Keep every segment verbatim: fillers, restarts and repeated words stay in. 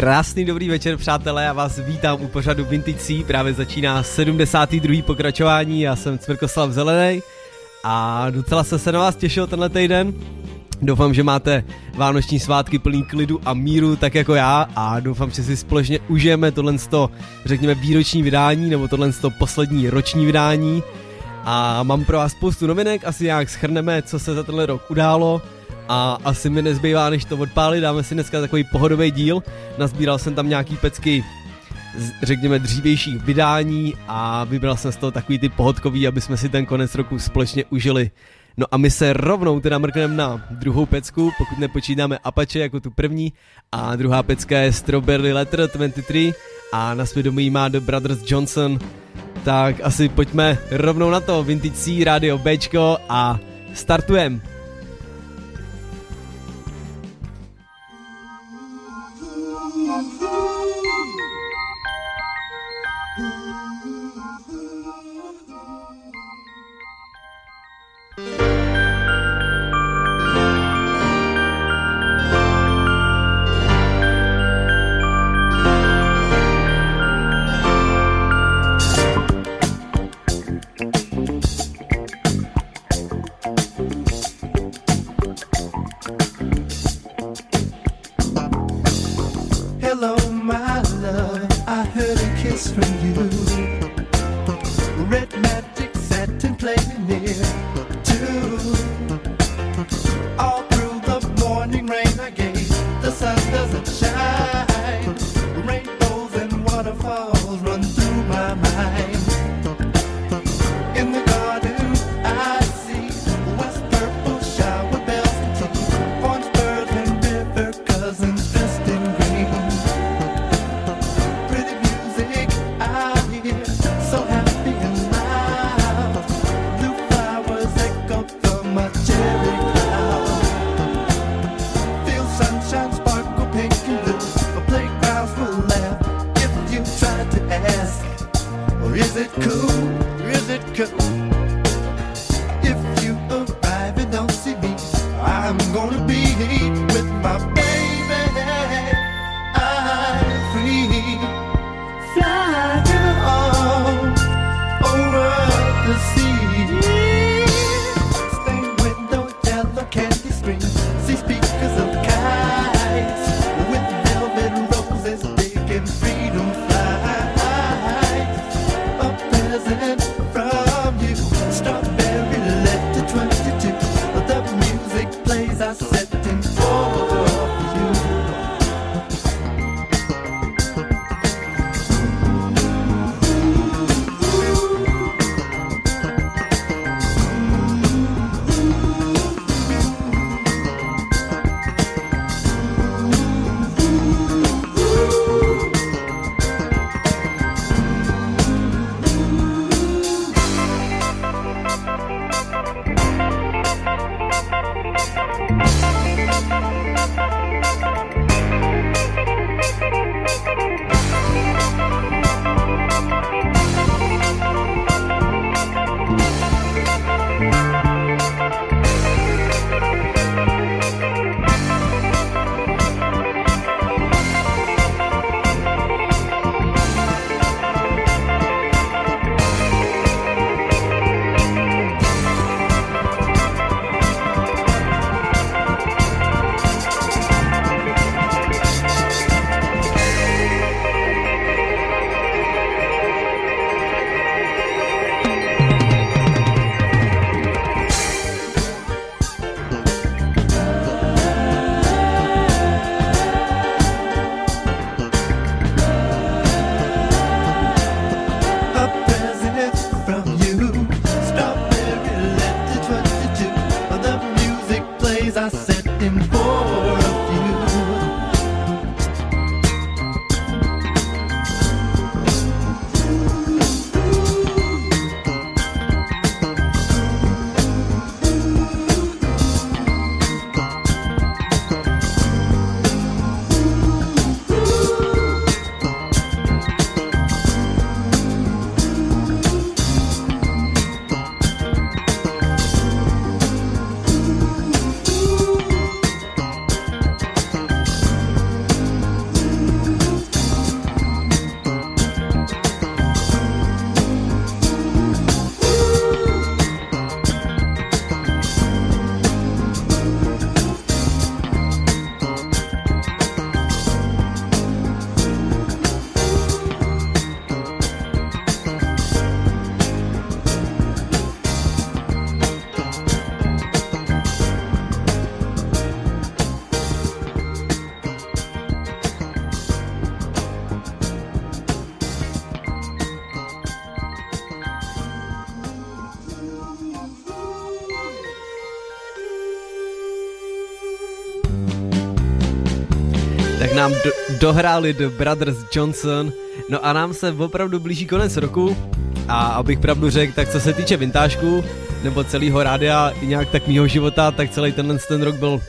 Krásný dobrý večer, přátelé, já vás vítám u pořadu Vintage C. Právě začíná sedmdesátý druhý pokračování, já jsem Cvrkoslav Zelenej a docela jsem se na vás těšil tenhle týden. Doufám, že máte vánoční svátky plný klidu a míru, tak jako já, a doufám, že si společně užijeme tohle sto, řekněme, výroční vydání, nebo tohle sto poslední roční vydání. A mám pro vás spoustu novinek, asi nějak shrneme, co se za tenhle rok událo. A asi mi nezbývá, než to odpálit, dáme si dneska takový pohodový díl. Nazbíral jsem tam nějaký pecky, řekněme, dřívějších vydání a vybral jsem z toho takový ty pohodkový, aby jsme si ten konec roku společně užili. No a my se rovnou teda mrkneme na druhou pecku, pokud nepočítáme Apache jako tu první. A druhá pecka je Strawberry Letter dvacet tři a na svědomí má The Brothers Johnson. Tak asi pojďme rovnou na to, Vintage C, Radio Bčko a startujeme. tak nám do- dohráli The Brothers Johnson. No a nám se opravdu blíží konec roku a abych pravdu řekl, tak co se týče vintážku nebo celého rádia i nějak tak mýho života, tak celý tenhle ten rok byl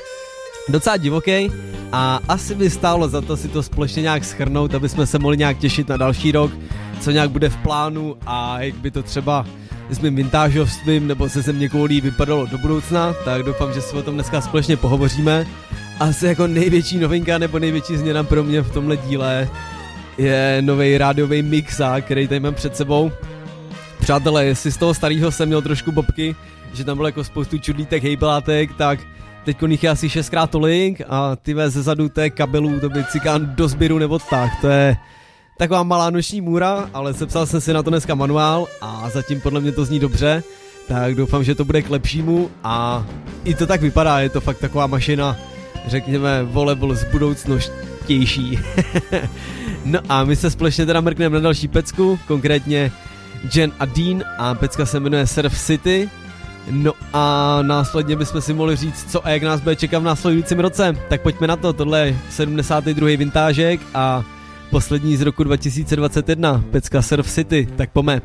docela divoký a asi by stálo za to si to společně nějak shrnout, aby jsme se mohli nějak těšit na další rok, co nějak bude v plánu a jak by to třeba s mým vintážovstvím nebo se zeměkoulí vypadalo do budoucna, tak doufám, že si o tom dneska společně pohovoříme. Asi jako největší novinka nebo největší změna pro mě v tomhle díle je novej rádiový mixa, který tady mám před sebou. Přátelé, jestli z toho starého jsem měl trošku bobky, že tam bylo jako spoustu čudlítek, hejbelátek, tak teď jich je asi šestkrát tolik a ty ve zezadu té kabelů to by cikán do sběru nebo tak, to je taková malá noční můra, ale sepsal jsem si na to dneska manuál a zatím podle mě to zní dobře, tak doufám, že to bude k lepšímu a i to tak vypadá, je to fakt taková mašina, řekněme, volebl z budoucnoštější. No a my se společně teda mrkneme na další pecku, konkrétně Jan and Dean a pecka se jmenuje Surf City. No a následně bychom si mohli říct, co a jak nás bude čekat v následujícím roce. Tak pojďme na to, tohle je sedmdesátý druhý vintážek a poslední z roku dva tisíce dvacet jedna, pecka Surf City, tak pojďme.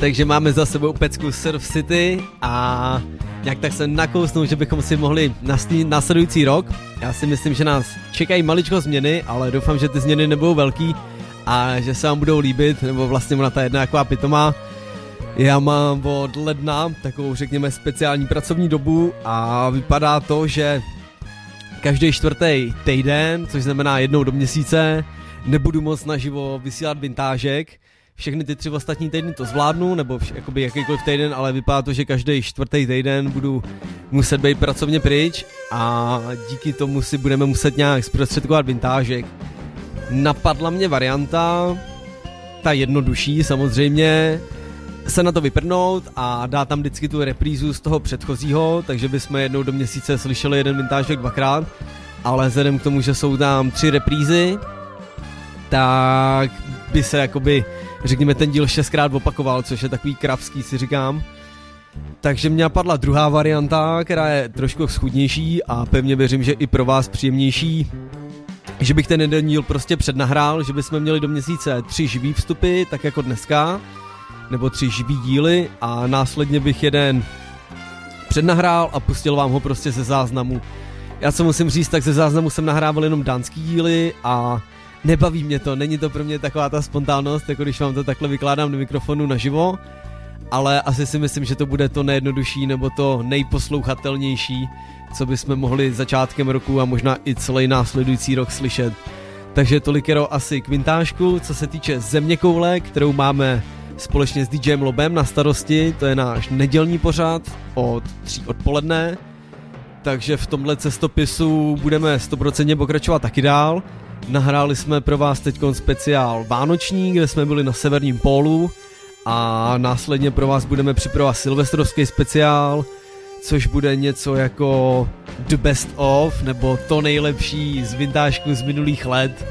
Takže máme za sebou pecku Surf City a nějak tak se nakousnou, že bychom si mohli nastínit následující rok. Já si myslím, že nás čekají maličko změny, ale doufám, že ty změny nebudou velký a že se vám budou líbit, nebo vlastně ona ta jedna taková pitomá. Já mám od ledna takovou, řekněme, speciální pracovní dobu a vypadá to, že každý čtvrtý týden, což znamená jednou do měsíce, nebudu moc naživo vysílat vintážek. Všechny ty tři ostatní týdny to zvládnu, nebo vš- jakoby jakýkoliv týden, ale vypadá to, že každý čtvrtý týden budu muset být pracovně pryč a díky tomu si budeme muset nějak zprostředkovat vintážek. Napadla mě varianta, ta jednodušší samozřejmě, se na to vyprnout a dát tam vždycky tu reprízu z toho předchozího, takže bychom jednou do měsíce slyšeli jeden vintážek dvakrát, ale vzhledem k tomu, že jsou tam tři reprízy, tak by se jakoby, řekněme, ten díl šestkrát opakoval, což je takový kravský, si říkám. Takže mě napadla druhá varianta, která je trošku schudnější a pevně věřím, že i pro vás příjemnější. že bych ten jeden díl prostě přednahrál, že bychom měli do měsíce tři živý vstupy, tak jako dneska, nebo tři živý díly a následně bych jeden přednahrál a pustil vám ho prostě ze záznamu. Já co musím říct, tak ze záznamu jsem nahrával jenom dánský díly a nebaví mě to, není to pro mě taková ta spontánnost, jako když vám to takhle vykládám do mikrofonu naživo, ale asi si myslím, že to bude to nejjednodušší nebo to nejposlouchatelnější, co bychom mohli začátkem roku a možná i celý následující rok slyšet. Takže tolikero asi k vintážku, co se týče zeměkoule, kterou máme společně s dý džejem Lobem na starosti, to je náš nedělní pořad od tří odpoledne, takže v tomhle cestopisu budeme stoprocentně pokračovat taky dál. Nahráli jsme pro vás teďkon speciál vánoční, kde jsme byli na severním pólu a následně pro vás budeme připravovat silvestrovský speciál, což bude něco jako The Best Of, nebo to nejlepší z vintážku z minulých let.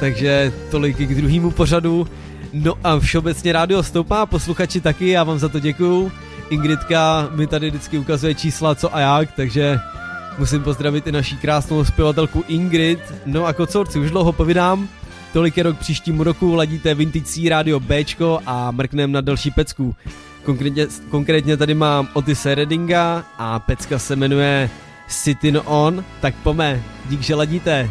Takže tolik k druhému pořadu. No a všeobecně rádio stoupá, posluchači taky, já vám za to děkuju. Ingridka mi tady vždycky ukazuje čísla, co a jak, takže musím pozdravit i naší krásnou zpěvatelku Ingrid. No a kocorci, už dlouho povídám, tolik je rok příštímu roku, ladíte Vintage C rádio Bčko a mrknem na další pecku. Konkrétně, konkrétně tady mám Otise Reddinga a pecka se jmenuje Sitting On, tak pome, dík, že ladíte.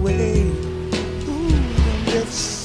away. Ooh, I'm just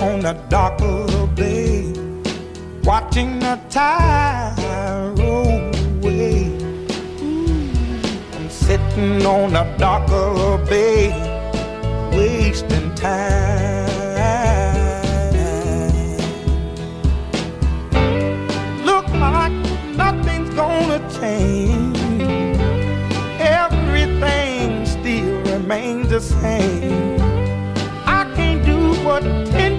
on the dock of the bay, watching the tide roll away. Sitting on the dock of the bay, wasting time. Look like nothing's gonna change, everything still remains the same. I can't do what ten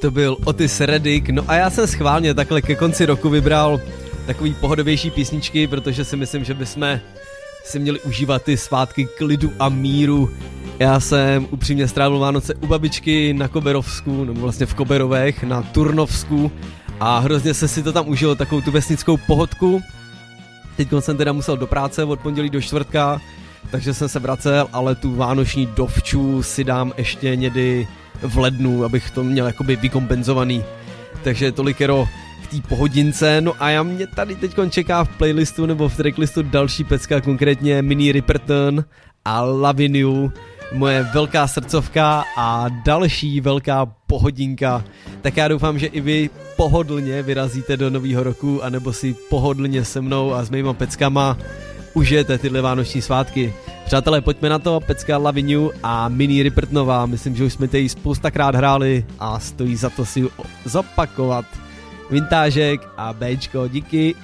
To byl Otis Redding, no a já jsem schválně takhle ke konci roku vybral takový pohodovější písničky, protože si myslím, že bychom si měli užívat ty svátky klidu a míru. Já jsem upřímně strávil Vánoce u babičky na Koberovsku, nebo vlastně v Koberovech, na Turnovsku a hrozně se si to tam užil, takovou tu vesnickou pohodku. Teď jsem teda musel do práce od pondělí do čtvrtka, takže jsem se vracel, ale tu vánoční dovču si dám ještě někdy v lednu, abych to měl jakoby vykompenzovaný. Takže tolikero v té pohodince. No a já mě tady teďkon čeká v playlistu nebo v tracklistu další pecka, konkrétně Minnie Riperton a Laviniu, moje velká srdcovka a další velká pohodinka, tak já doufám, že i vy pohodlně vyrazíte do nového roku, anebo si pohodlně se mnou a s mýma peckama užijete tyhle vánoční svátky. Přátelé, pojďme na to, pecka Lavinu a Minnie Ripertonová, myslím, že už jsme tady spoustakrát hráli a stojí za to si zopakovat. Vintážek a béčko, díky.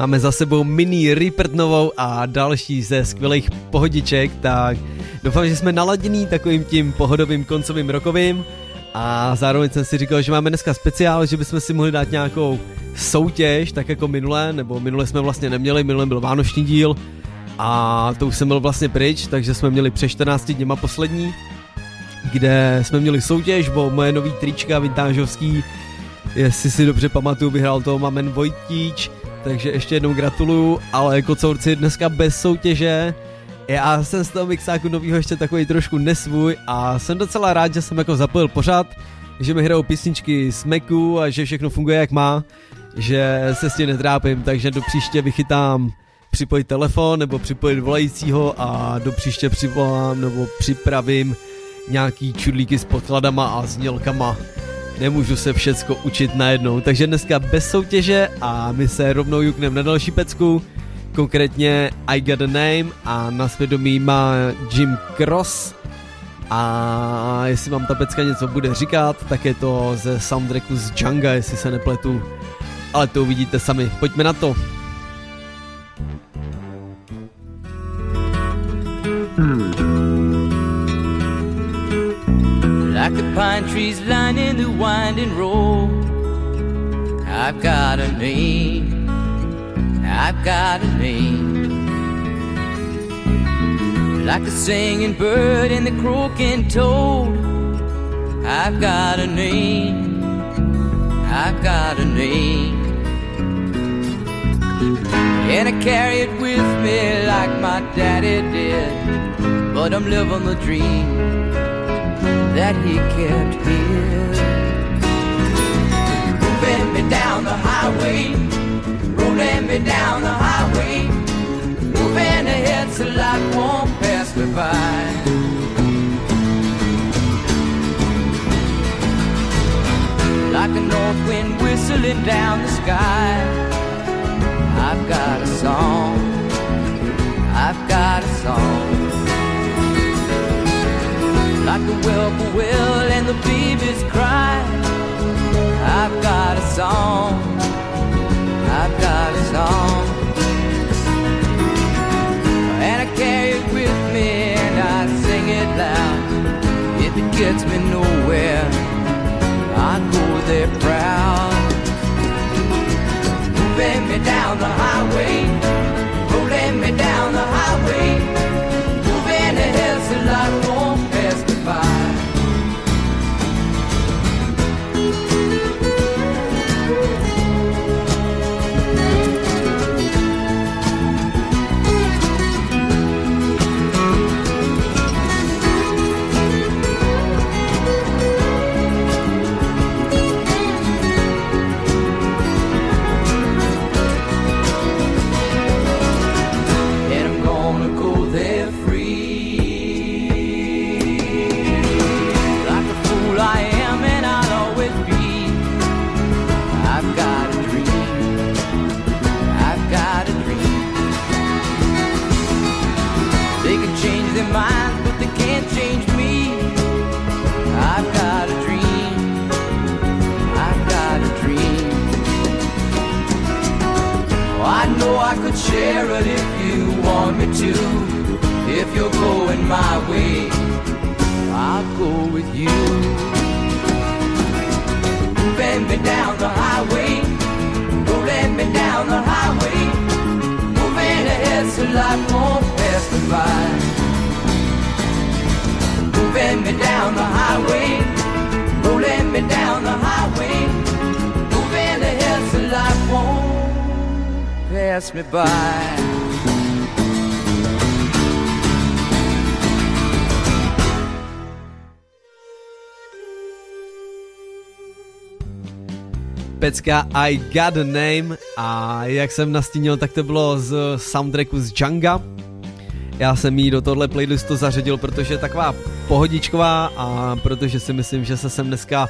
Máme za sebou Minnie Ripertonovou a další ze skvělých pohodiček, tak doufám, že jsme naladění takovým tím pohodovým koncovým rokovým a zároveň jsem si říkal, že máme dneska speciál, že bychom si mohli dát nějakou soutěž, tak jako minule, nebo minule jsme vlastně neměli, minule byl vánoční díl a to už jsem byl vlastně pryč, takže jsme měli před čtrnácti dněma poslední, kde jsme měli soutěž, bo moje nový trička vintážovský, jestli si dobře pamatuju, vyhrál to Mamen Vojtíč. Takže ještě jednou gratuluju, ale kocourci dneska bez soutěže. Já jsem z toho mixáku novýho ještě takový trošku nesvůj a jsem docela rád, že jsem jako zapojil pořád, že mi hrajou písničky z Macu a že všechno funguje jak má, že se s tím netrápím, takže do příště vychytám připojit telefon nebo připojit volajícího a do příště přivolám nebo připravím nějaký čudlíky s podkladama a znělkama. Nemůžu se všecko učit najednou, takže dneska bez soutěže a my se rovnou jukneme na další pecku. Konkrétně I Got a Name a na svědomí má Jim Cross. A jestli vám ta pecka něco bude říkat, tak je to ze soundtracku z Django, jestli se nepletu. Ale to uvidíte sami. Pojďme na to. Like the pine trees lining the winding road, I've got a name, I've got a name. Like a singing bird and the croaking toad, I've got a name, I've got a name. And I carry it with me like my daddy did, but I'm living the dream that he kept here. Moving me down the highway, rolling me down the highway, moving ahead so life won't pass me by. Like a north wind whistling down the sky, I've got a song, I've got a song. Like the whelp will and the babies cry, I've got a song, I've got a song. And I carry it with me and I sing it loud. If it gets me nowhere, I go there proud. Moving me down the highway, rolling me down the highway, moving ahead so life won't pass me by. I could share it if you want me to. If you're going my way, I'll go with you. Moving me down the highway, rolling me down the highway, moving ahead so life won't pass me by. Moving me down the highway, rolling me down the highway, moving ahead so life won't pass me by. Pecka I Got a Name, a jak jsem nastínil, tak to bylo z soundtracku z Django. Já jsem jí do tohle playlistu zařadil, protože je taková pohodičková a protože si myslím, že se sem dneska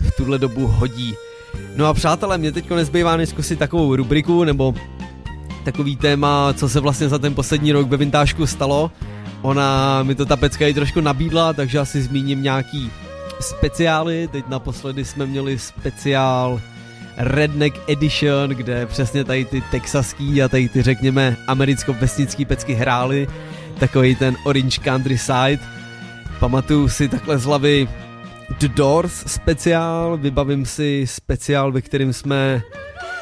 v tuhle dobu hodí. No a přátelé, mě teďko nezbývá než zkusit takovou rubriku nebo takový téma, co se vlastně za ten poslední rok ve vintážku stalo. Ona mi to ta pecka i trošku nabídla, takže asi zmíním nějaký speciály. Teď naposledy jsme měli speciál Redneck Edition, kde přesně tady ty texaský a tady ty, řekněme, americko-vesnický pecky hrály. Takový ten Orange Countryside. Pamatuju si takhle z hlavy The Doors speciál, vybavím si speciál, ve kterým jsme,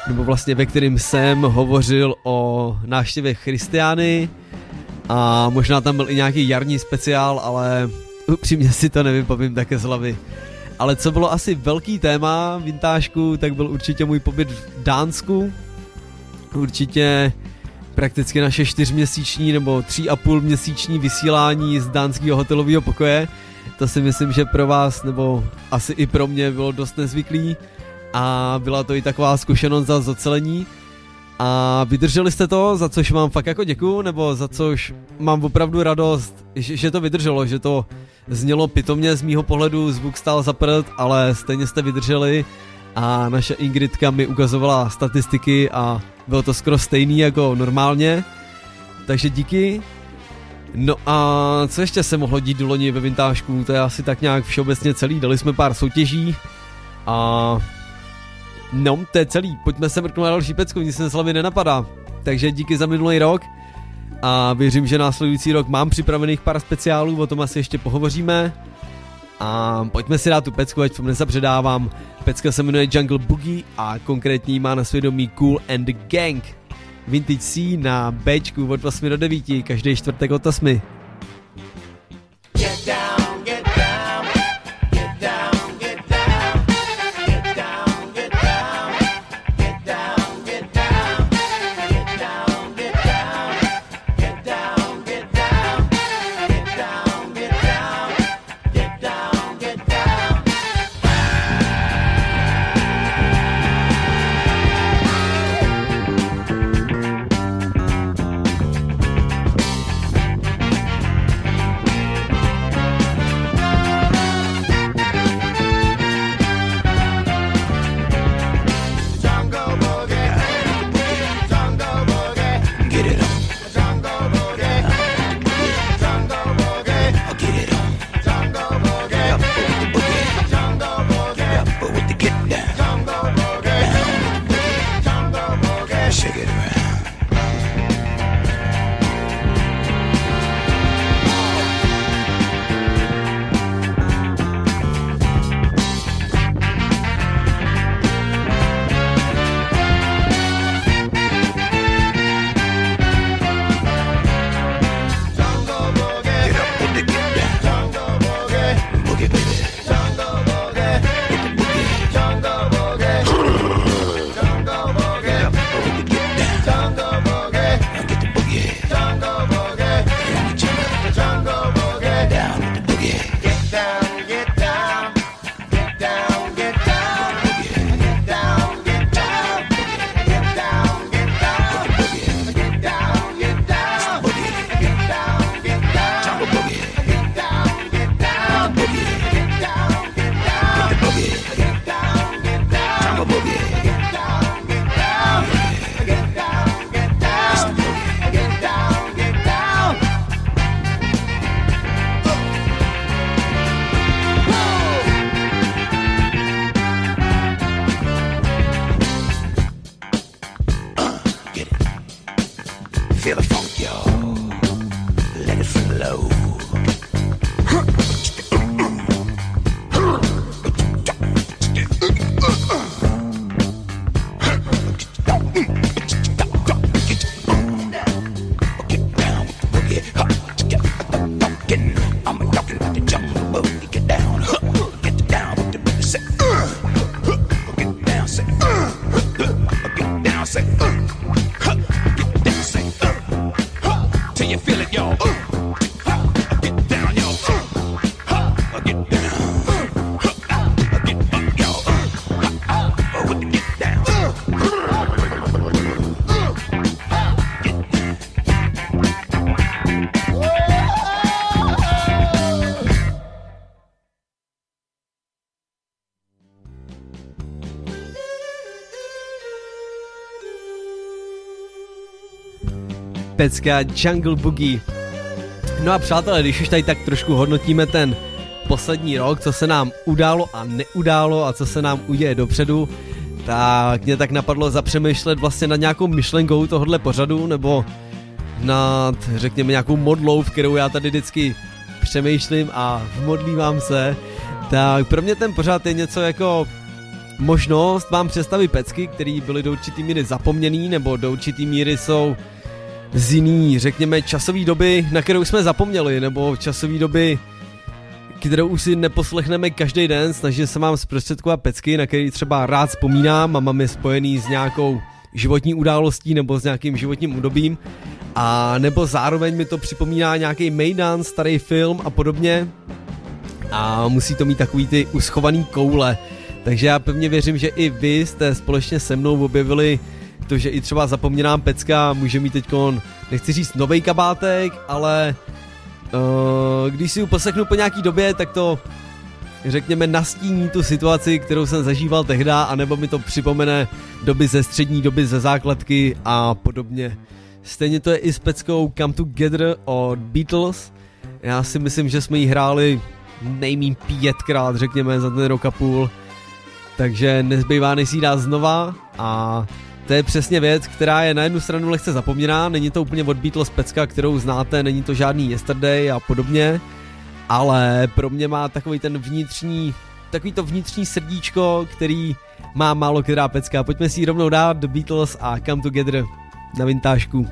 nebo vlastně ve kterým jsem hovořil o návštěvě Christiany a možná tam byl i nějaký jarní speciál, ale upřímně si to nevybavím také z hlavy. Ale co bylo asi velký téma vintážku, tak byl určitě můj pobyt v Dánsku, určitě prakticky naše čtyřměsíční nebo tři a půl měsíční vysílání z dánského hotelového pokoje. To si myslím, že pro vás, nebo asi i pro mě, bylo dost nezvyklý a byla to i taková zkušenost za zocelení a vydrželi jste to, za což vám fakt jako děkuju, nebo za což mám opravdu radost, že to vydrželo, že to znělo pitomně, z mýho pohledu zvuk stál za prd, ale stejně jste vydrželi a naše Ingridka mi ukazovala statistiky a bylo to skoro stejný jako normálně, takže díky. No a co ještě se mohlo dít do loni ve vintážku, to je asi tak nějak všeobecně celý, dali jsme pár soutěží a no, to je celý, pojďme se mrknout na další pecku, nic se slavy nenapadá, takže díky za minulý rok a věřím, že následující rok mám připravených pár speciálů, o tom asi ještě pohovoříme a pojďme si dát tu pecku, ať to nezapředávám. Pecka se jmenuje Jungle Boogie a konkrétně má na svědomí Cool and the Gang. Vintage C na Bčku od osmi do devíti, každý čtvrtek od osmi. Pecka Jungle Boogie. No a přátelé, když už tady tak trošku hodnotíme ten poslední rok, co se nám událo a neudálo a co se nám uděje dopředu, tak mě tak napadlo zapřemýšlet vlastně nad nějakou myšlenkou tohohle pořadu, nebo nad, řekněme, nějakou modlou, v kterou já tady vždycky přemýšlím a modlívám se. Tak pro mě ten pořad je něco jako možnost vám představit pecky, které byly do určitý míry zapomněný, nebo do určitý míry jsou z jiný, řekněme, časové doby, na kterou jsme zapomněli, nebo časové doby, kterou už si neposlechneme každý den. Snažím se vám zprostředkovat pecky, na který třeba rád vzpomínám a mám je spojený s nějakou životní událostí nebo s nějakým životním obdobím, a nebo zároveň mi to připomíná nějaký mejdan, starý film a podobně, a musí to mít takový ty uschovaný koule. Takže já pevně věřím, že i vy jste společně se mnou objevili to, že i třeba zapomněná pecka může mít teďkon, nechci říct novej kabátek, ale Uh, když si ji poslechnu po nějaký době, tak to, řekněme, nastíní tu situaci, kterou jsem zažíval tehda, anebo mi to připomene doby ze střední, doby ze základky a podobně. Stejně to je i s peckou Come Together od Beatles. Já si myslím, že jsme ji hráli nejmín pětkrát, řekněme, za ten rok a půl. Takže nezbývá, než si ji dá znova a to je přesně věc, která je na jednu stranu lehce zapomněná, není to úplně od Beatles pecka, kterou znáte, není to žádný Yesterday a podobně, ale pro mě má takový ten vnitřní, takový to vnitřní srdíčko, který má málo která pecka. Pojďme si ji rovnou dát, The Beatles a Come Together na vintážku.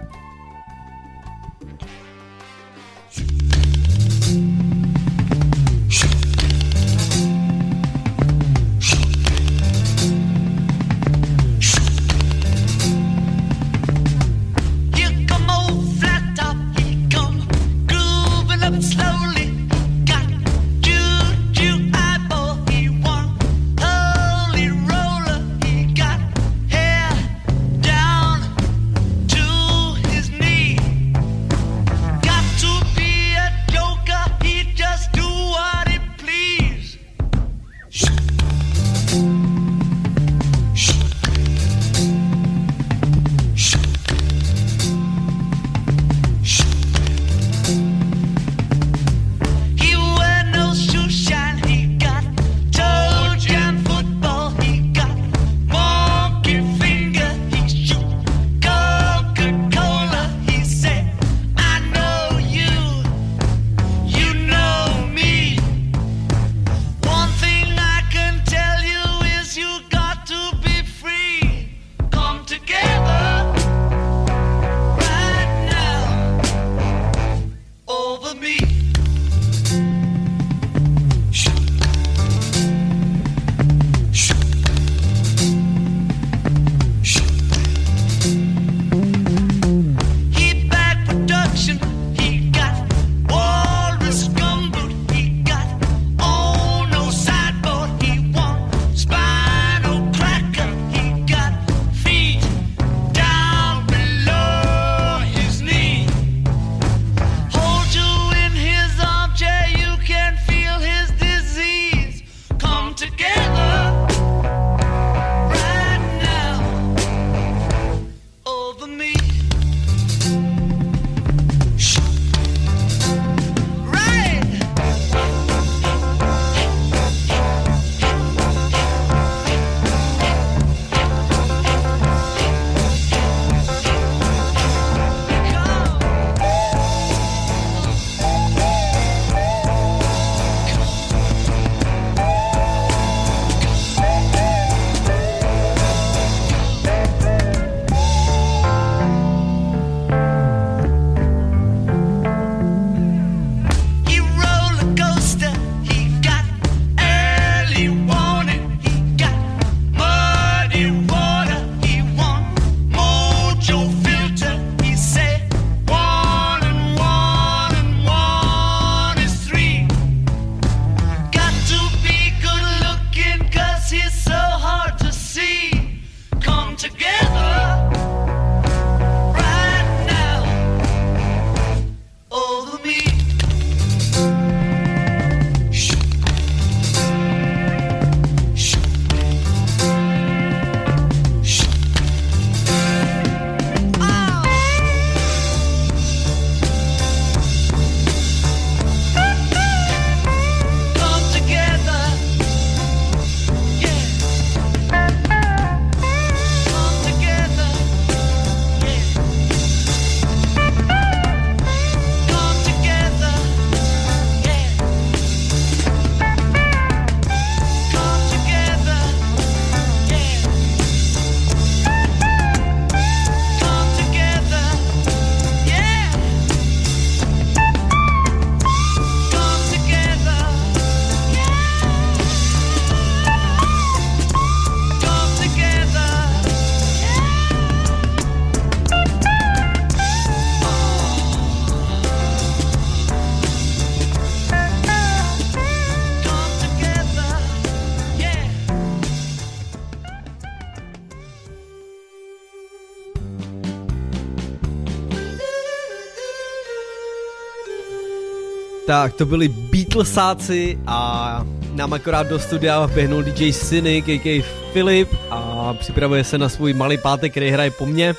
Tak to byli Beatlesáci a nám akorát do studia běhnul D J Cynic, a k a. Filip, a připravuje se na svůj malý pátek, který hraje po mně.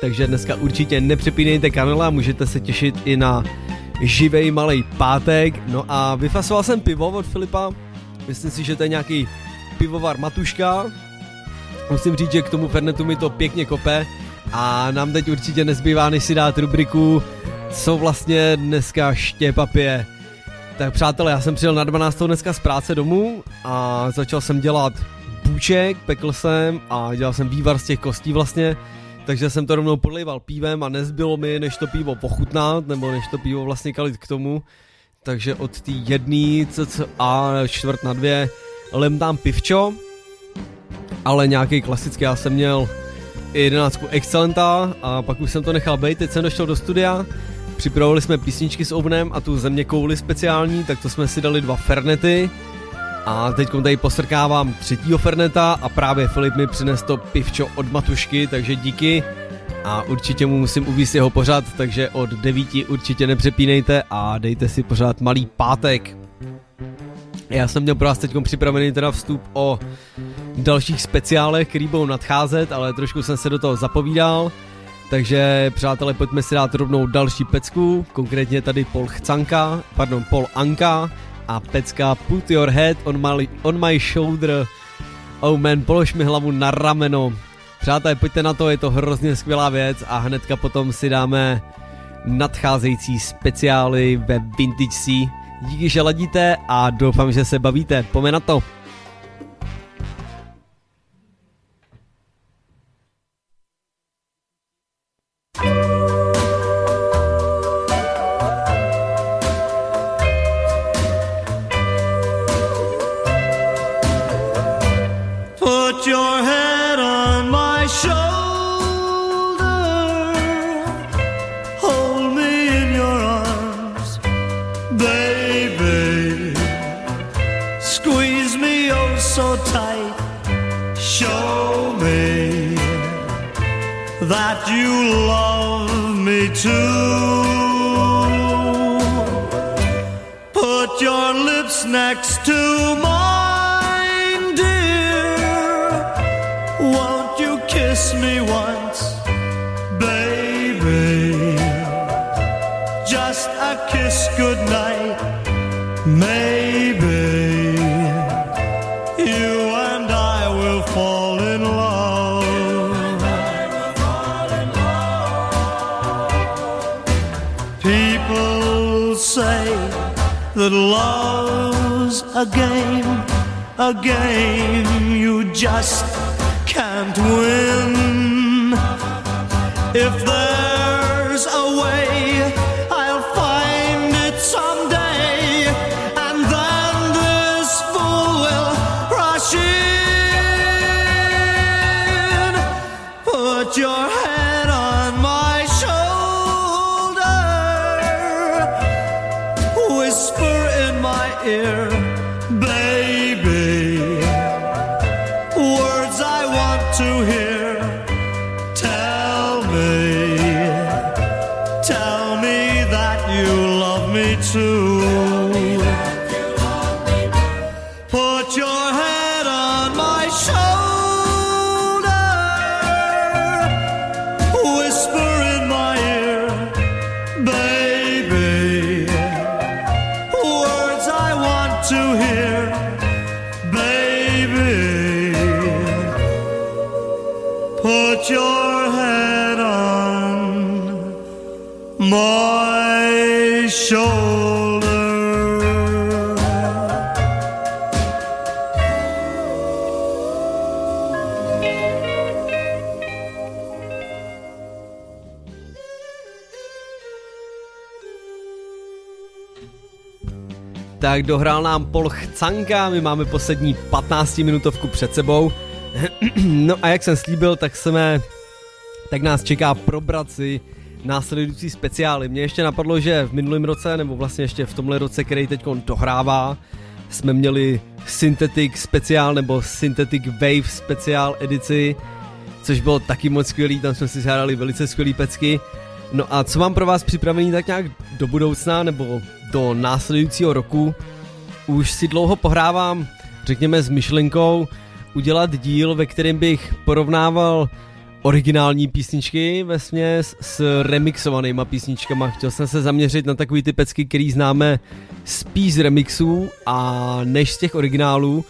Takže dneska určitě nepřepínejte kanál a můžete se těšit i na živej malý pátek. No a vyfasoval jsem pivo od Filipa. Myslím si, že to je nějaký pivovar Matuška. Musím říct, že k tomu fernetu mi to pěkně kope. A nám teď určitě nezbývá, než si dát rubriku Co vlastně dneska Štěpa pije. Tak přátelé, já jsem přijel na dvanáctou dneska z práce domů a začal jsem dělat bůček, pekl jsem a dělal jsem vývar z těch kostí vlastně. Takže jsem to rovnou podlejval pívem a nezbylo mi, než to pivo pochutnat, nebo než to pivo vlastně kalit k tomu. Takže od té jedné a čtvrt na dvě lemtám pivčo, ale nějaký klasický. Já jsem měl jedenáctku Excelenta a pak už jsem to nechal bejt. Teď jsem došel do studia, připravili jsme písničky s ovnem a tu země kouli speciální, tak to jsme si dali dva fernety. A teď tady posrkávám třetího ferneta a právě Filip mi přinesl to pivčo od Matušky, takže díky. A určitě mu musím uvíct jeho pořad, takže od devíti určitě nepřepínejte a dejte si pořád malý pátek. Já jsem měl pro vás teď připravený teda vstup o dalších speciálech, který budou nadcházet, ale trošku jsem se do toho zapovídal. Takže přátelé, pojďme si dát rovnou další pecku, konkrétně tady Paul Chcanka, pardon, Paul Anka a pecka Put Your Head on my, on my Shoulder. Oh man, polož mi hlavu na rameno. Přátelé, pojďte na to, je to hrozně skvělá věc a hnedka potom si dáme nadcházející speciály ve Vintage C. Díky, že ladíte a doufám, že se bavíte. Pojďme na to. Tak dohrál nám Paul Chcanka, my máme poslední patnáctiminutovku před sebou. No a jak jsem slíbil, tak jsme, tak nás čeká pro Bratři následující speciály. Mně ještě napadlo, že v minulém roce, nebo vlastně ještě v tomhle roce, který teď dohrává, jsme měli Synthetic speciál, nebo Synthetic Wave speciál edici, což bylo taky moc skvělý, tam jsme si zahrali velice skvělý pecky. No a co mám pro vás připravený tak nějak do budoucna, nebo do následujícího roku už si dlouho pohrávám, řekněme, s myšlenkou udělat díl, ve kterém bych porovnával originální písničky vesměs s remixovanýma písničkama. Chtěl jsem se zaměřit na takový ty pecky, který známe spíš z remixů a než z těch originálů,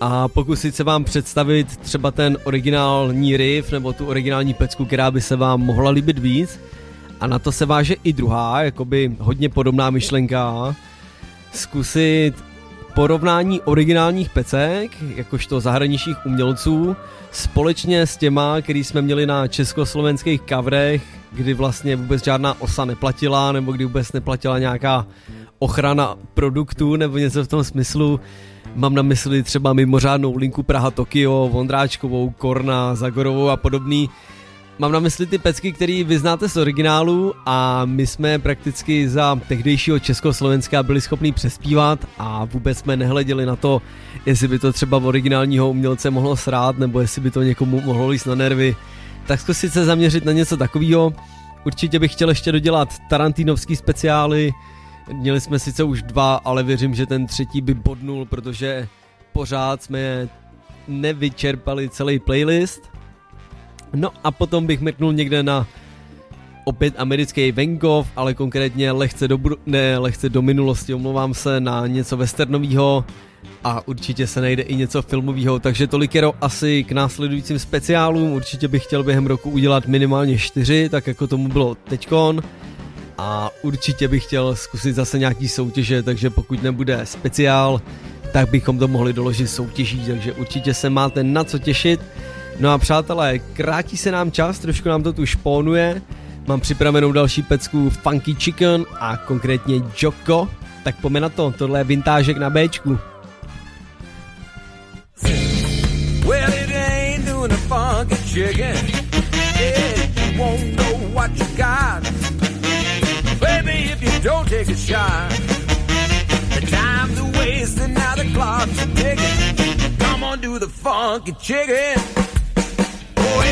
a pokusit se vám představit třeba ten originální riff nebo tu originální pecku, která by se vám mohla líbit víc. A na to se váže i druhá, jakoby hodně podobná myšlenka. Zkusit porovnání originálních pecek, jakožto zahraničních umělců, společně s těma, který jsme měli na československých coverech, kdy vlastně vůbec žádná osa neplatila, nebo kdy vůbec neplatila nějaká ochrana produktů, nebo něco v tom smyslu. Mám na mysli třeba mimořádnou linku Praha-Tokio, Vondráčkovou, Korna, Zagorovou a podobný. Mám na mysli ty pecky, které vy znáte z originálu a my jsme prakticky za tehdejšího Československa byli schopni přespívat a vůbec jsme nehleděli na to, jestli by to třeba originálního umělce mohlo srát nebo jestli by to někomu mohlo líst na nervy. Tak zkusit se zaměřit na něco takového. Určitě bych chtěl ještě dodělat tarantinovský speciály. Měli jsme sice už dva, ale věřím, že ten třetí by bodnul, protože pořád jsme nevyčerpali celý playlist. No a potom bych mrknul někde na opět americký venkov, ale konkrétně lehce do, br- ne, lehce do minulosti, omlouvám se, na něco westernového a určitě se najde i něco filmového, takže tolikero asi k následujícím speciálům. Určitě bych chtěl během roku udělat minimálně čtyři, tak jako tomu bylo teďkon, a určitě bych chtěl zkusit zase nějaký soutěže, takže pokud nebude speciál, tak bychom to mohli doložit soutěží, takže určitě se máte na co těšit. No a přátelé, krátí se nám čas, trošku nám to tu špónuje. Mám připravenou další pecku Funky Chicken a konkrétně Joko. Tak pojďme na to, tohle je vintážek na Bčku. Well, it ain't doing a funky chicken. It won't know what you got. Baby, if you don't take a shot. The time to waste and now the clock's ticking. Come on, do the funky chicken.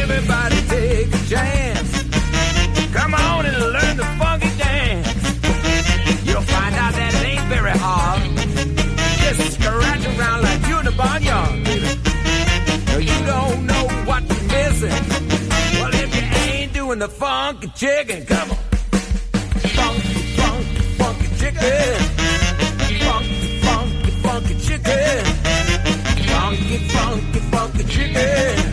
Everybody take a chance. Come on and learn the funky dance. You'll find out that it ain't very hard. Just scratch around like you in a barnyard, baby. No, you don't know what you're missing. Well, if you ain't doing the funky chicken, come on. Funky, funky, funky chicken. Funky, funky, funky chicken. Funky, funky, funky chicken.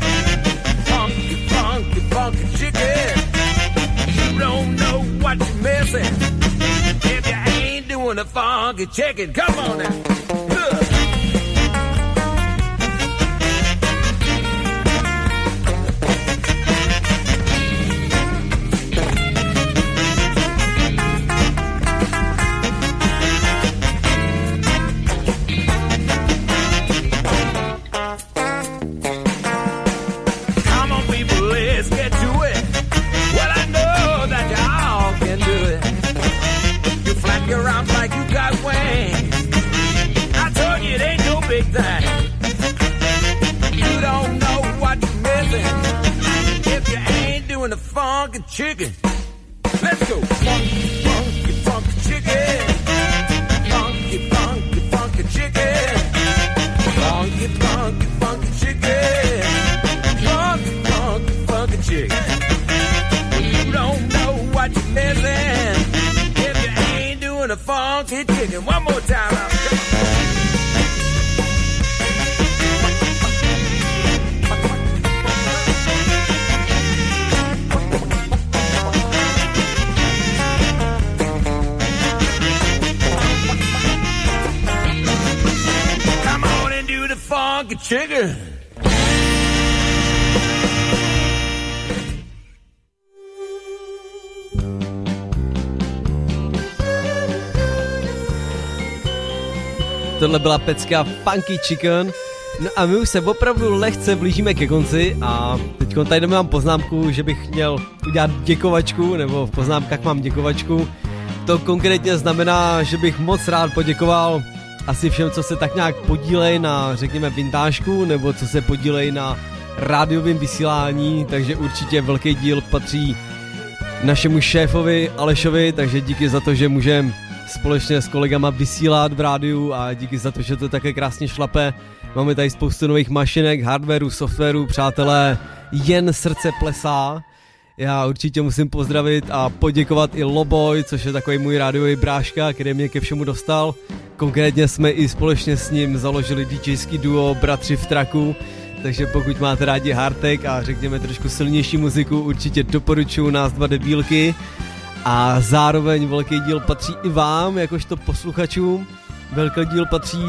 Funky chicken, you don't know what you're missing if you ain't doing the funky chicken. Come on now. Huh. Chicken. Let's go. Funky, funky, funky chicken. Funky, funky, funky chicken. Funky, funky, funky chicken. Funky, funky, funky chicken. Well, you don't know what you're missing if you ain't doing a funky chicken. One more time. I'll Chicken. Tohle byla pecka Funky Chicken. No a my už se opravdu lehce blížíme ke konci a teď tady mám poznámku, že bych měl udělat děkovačku, nebo v poznámkách mám děkovačku. To konkrétně znamená, že bych moc rád poděkoval asi všem, co se tak nějak podílejí na, řekněme, vintážku, nebo co se podílejí na rádiovém vysílání, takže určitě velký díl patří našemu šéfovi Alešovi, takže díky za to, že můžeme společně s kolegama vysílat v rádiu a díky za to, že to také krásně šlape. Máme tady spoustu nových mašinek, hardwareu, softwaru, přátelé, jen srdce plesá. Já určitě musím pozdravit a poděkovat i Loboj, což je takový můj rádiový bráška, který mě ke všemu dostal. Konkrétně jsme i společně s ním založili DJský duo Bratři v traku, takže pokud máte rádi hardtech a řekněme trošku silnější muziku, určitě doporučuji nás dva debílky. A zároveň velký díl patří i vám, jakožto posluchačům. Velký díl patří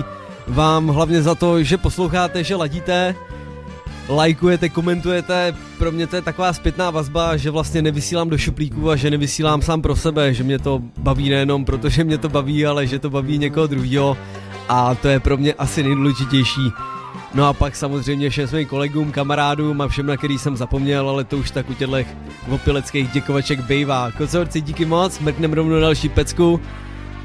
vám hlavně za to, že posloucháte, že ladíte, lajkujete, komentujete. Pro mě to je taková zpětná vazba, že vlastně nevysílám do šuplíku a že nevysílám sám pro sebe, že mě to baví nejenom protože mě to baví, ale že to baví někoho druhého a to je pro mě asi nejdůležitější. No a pak samozřejmě všem svým kolegům, kamarádům a všem, na který jsem zapomněl, ale to už tak u těchto vopileckých děkovaček bejvá. Kocorci, díky moc, mrkneme rovnou další pecku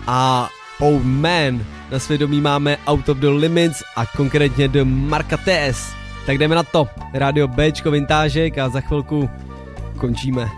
a oh man, na svědomí máme Out of the Limits a konkrétně The Markats. Tak jdeme na to, rádio Bčko, vintážek a za chvilku končíme.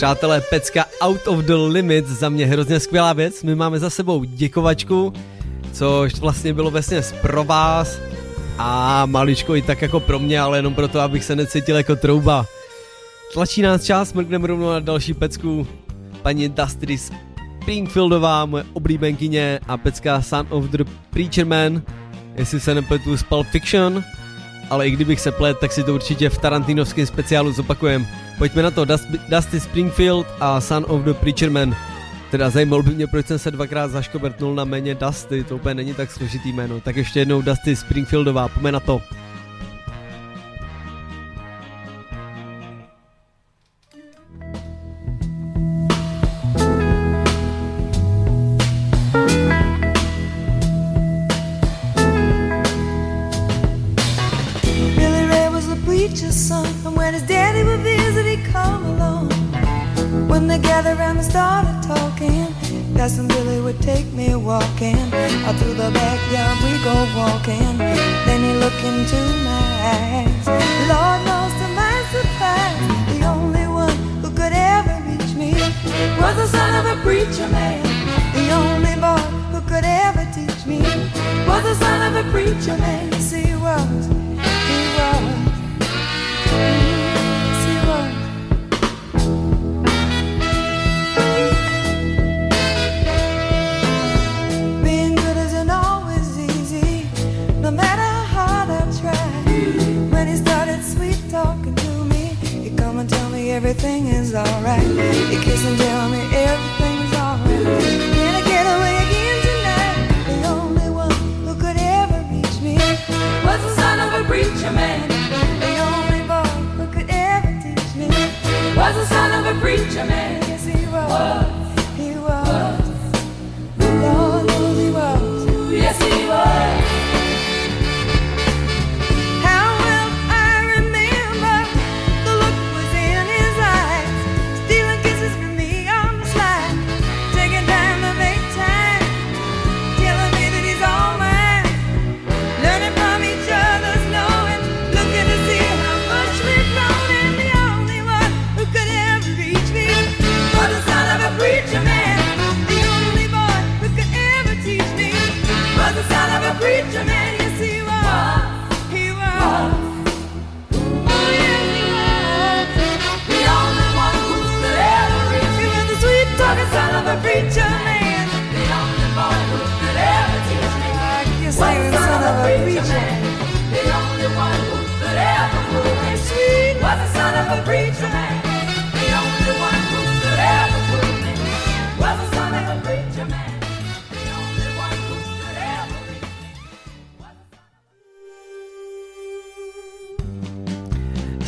Přátelé, pecka Out of the Limits, za mě hrozně skvělá věc. My máme za sebou děkovačku, což vlastně bylo vesměs pro vás a maličko i tak jako pro mě, ale jenom proto, abych se necítil jako trouba. Tlačí nás čas, mrkneme rovnou na další pecku. Paní Dusty Springfieldová, moje oblíbenkyně, a pecka Son of the Preacher Man, jestli se nepletu s Pulp Fiction, ale i kdybych se plet, tak si to určitě v tarantinovském speciálu zopakujem. Pojďme na to, Dusty Springfield a Son of the Preacher Man. Teda zajímalo by mě, proč jsem se dvakrát zaškobertnul na jméně Dusty, to úplně není tak složitý jméno. Tak ještě jednou Dusty Springfieldová, pojďme na to. When he started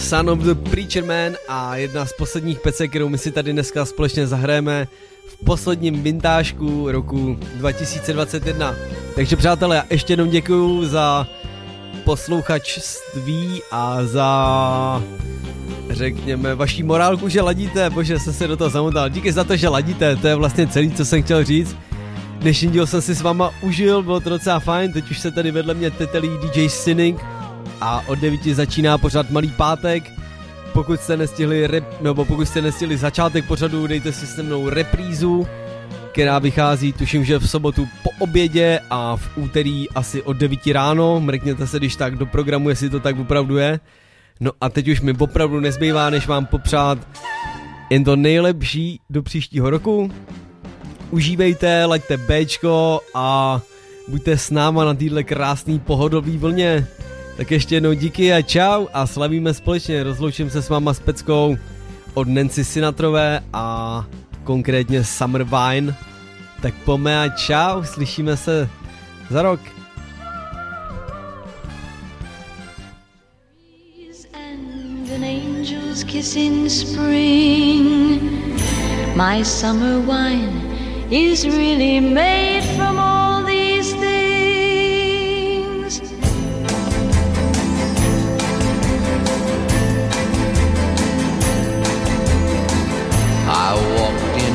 Son of the Preacher Man a jedna z posledních pecek, kterou my si tady dneska společně zahrajeme v posledním vintážku roku dva tisíce dvacet jedna. Takže přátelé, já ještě jednou děkuju za posluchačství a za, řekněme, vaší morálku, že ladíte. Bože, jsem se do toho zamotal. Díky za to, že ladíte, to je vlastně celý, co jsem chtěl říct. Dnešní díl jsem si s váma užil, bylo to docela fajn, teď už se tady vedle mě tetelí D J Sinning a od devíti začíná pořád Malý pátek. Pokud jste nestihli rep, nebo pokud jste nestihli začátek pořadu, dejte si se mnou reprízu, která vychází, tuším, že v sobotu po obědě a v úterý asi od devíti ráno. Mrkněte se, když tak, do programu, jestli to tak opravdu je. No a teď už mi opravdu nezbývá, než vám popřát jen to nejlepší do příštího roku. Užívejte, laďte béčko a buďte s náma na této krásné pohodové vlně. Tak ještě jednou díky a čau a slavíme společně. Rozloučím se s váma s peckou od Nancy Sinatrové a konkrétně Summer Wine. Tak pojďme a čau, slyšíme se za rok. My summer wine is really made from all these things. I walked in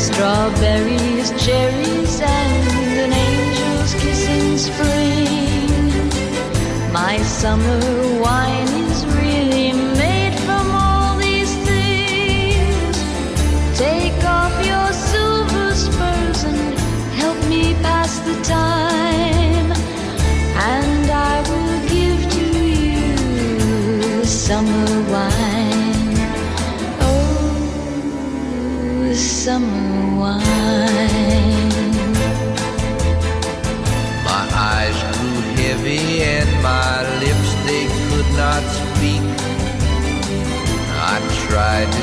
Strawberries, cherries, and an angel's kiss in spring. My summer wine is real. Take off your silver spurs and help me pass the time, and I will give to you summer wine. Oh, summer wine. My eyes grew heavy and my lips, they could not speak. I tried to